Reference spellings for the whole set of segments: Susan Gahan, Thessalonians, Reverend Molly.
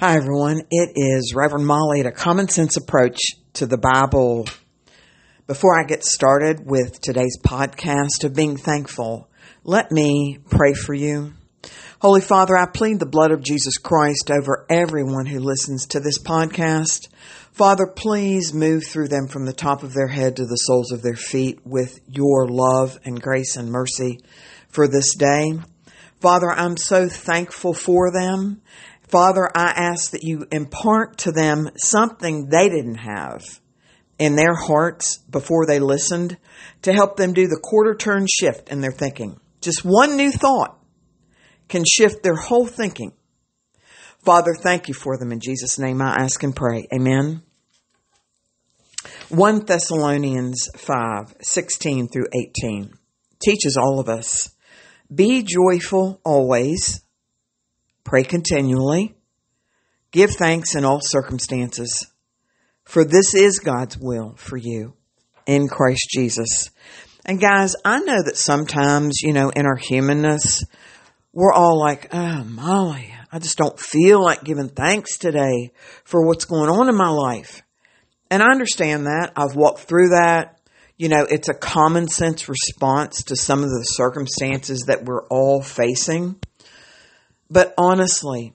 Hi, everyone. It is Reverend Molly at A Common Sense Approach to the Bible. Before I get started with today's podcast of being thankful, let me pray for you. Holy Father, I plead the blood of Jesus Christ over everyone who listens to this podcast. Father, please move through them from the top of their head to the soles of their feet with your love and grace and mercy for this day. Father, I'm so thankful for them. Father, I ask that you impart to them something they didn't have in their hearts before they listened to help them do the quarter turn shift in their thinking. Just one new thought can shift their whole thinking. Father, thank you for them. In Jesus' name I ask and pray. Amen. 1 Thessalonians 5, 16 through 18 teaches all of us. Be joyful always. Pray continually. Give thanks in all circumstances, for this is God's will for you in Christ Jesus. And guys, I know that sometimes, in our humanness, we're all like, oh, Molly, I just don't feel like giving thanks today for what's going on in my life. And I understand that. I've walked through that. It's a common sense response to some of the circumstances that we're all facing. But honestly,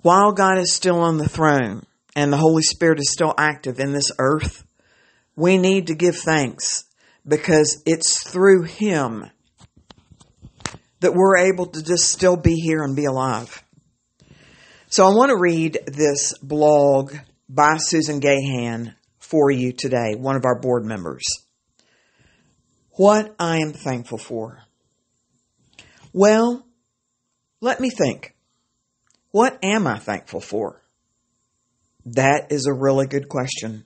while God is still on the throne and the Holy Spirit is still active in this earth, we need to give thanks because it's through Him that we're able to just still be here and be alive. So I want to read this blog by Susan Gahan for you today, one of our board members. What I am thankful for. Well, let me think. What am I thankful for? That is a really good question.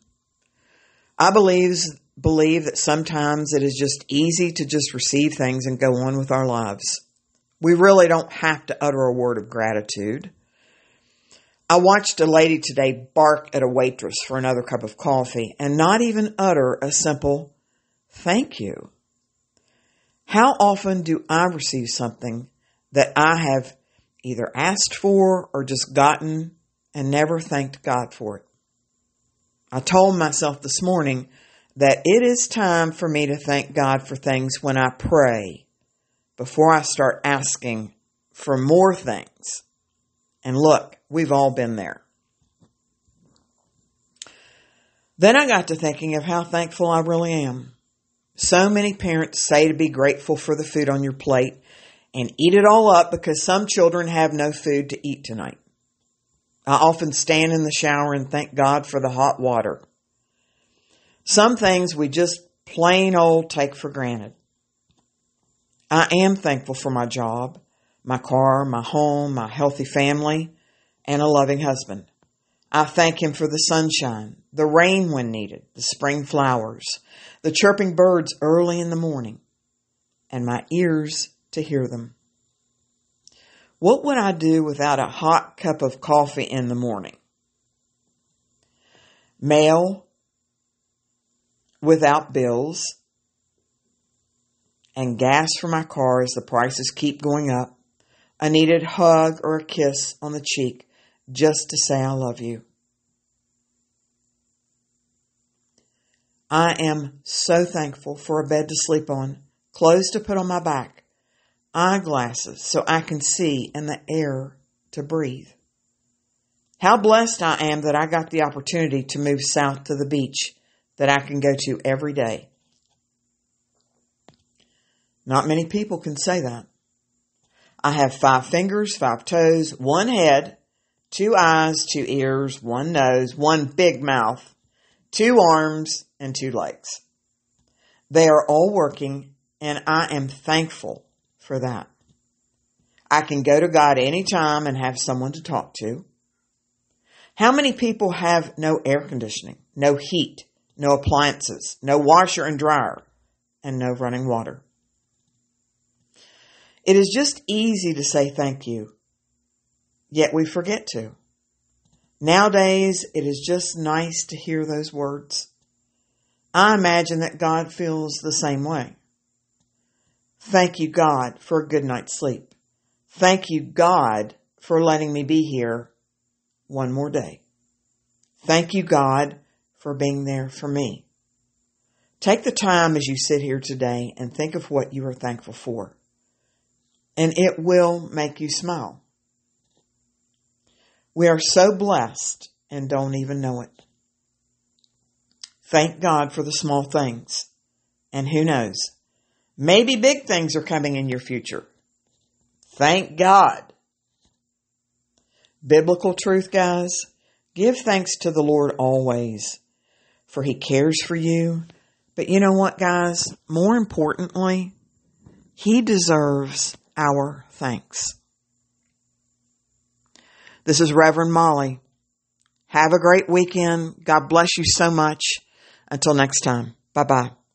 I believe that sometimes it is just easy to just receive things and go on with our lives. We really don't have to utter a word of gratitude. I watched a lady today bark at a waitress for another cup of coffee and not even utter a simple thank you. How often do I receive something that I have either asked for or just gotten and never thanked God for it? I told myself this morning that it is time for me to thank God for things when I pray before I start asking for more things. And look, we've all been there. Then I got to thinking of how thankful I really am. So many parents say to be grateful for the food on your plate and eat it all up because some children have no food to eat tonight. I often stand in the shower and thank God for the hot water. Some things we just plain old take for granted. I am thankful for my job, my car, my home, my healthy family, and a loving husband. I thank Him for the sunshine, the rain when needed, the spring flowers, the chirping birds early in the morning, and my ears to hear them. What would I do without a hot cup of coffee in the morning? Mail without bills and gas for my car as the prices keep going up. A needed hug or a kiss on the cheek just to say I love you. I am so thankful for a bed to sleep on, clothes to put on my back, eyeglasses so I can see and the air to breathe. How blessed I am that I got the opportunity to move south to the beach that I can go to every day. Not many people can say that. I have 5 fingers, 5 toes, 1 head, 2 eyes, 2 ears, 1 nose, 1 big mouth, 2 arms, and 2 legs. They are all working, and I am thankful for that. I can go to God anytime and have someone to talk to. How many people have no air conditioning, no heat, no appliances, no washer and dryer, and no running water? It is just easy to say thank you, yet we forget to. Nowadays, it is just nice to hear those words. I imagine that God feels the same way. Thank you, God, for a good night's sleep. Thank you, God, for letting me be here one more day. Thank you, God, for being there for me. Take the time as you sit here today and think of what you are thankful for, and it will make you smile. We are so blessed and don't even know it. Thank God for the small things. And who knows, maybe big things are coming in your future. Thank God. Biblical truth, guys. Give thanks to the Lord always, for He cares for you. But you know what, guys? More importantly, He deserves our thanks. This is Reverend Molly. Have a great weekend. God bless you so much. Until next time. Bye-bye.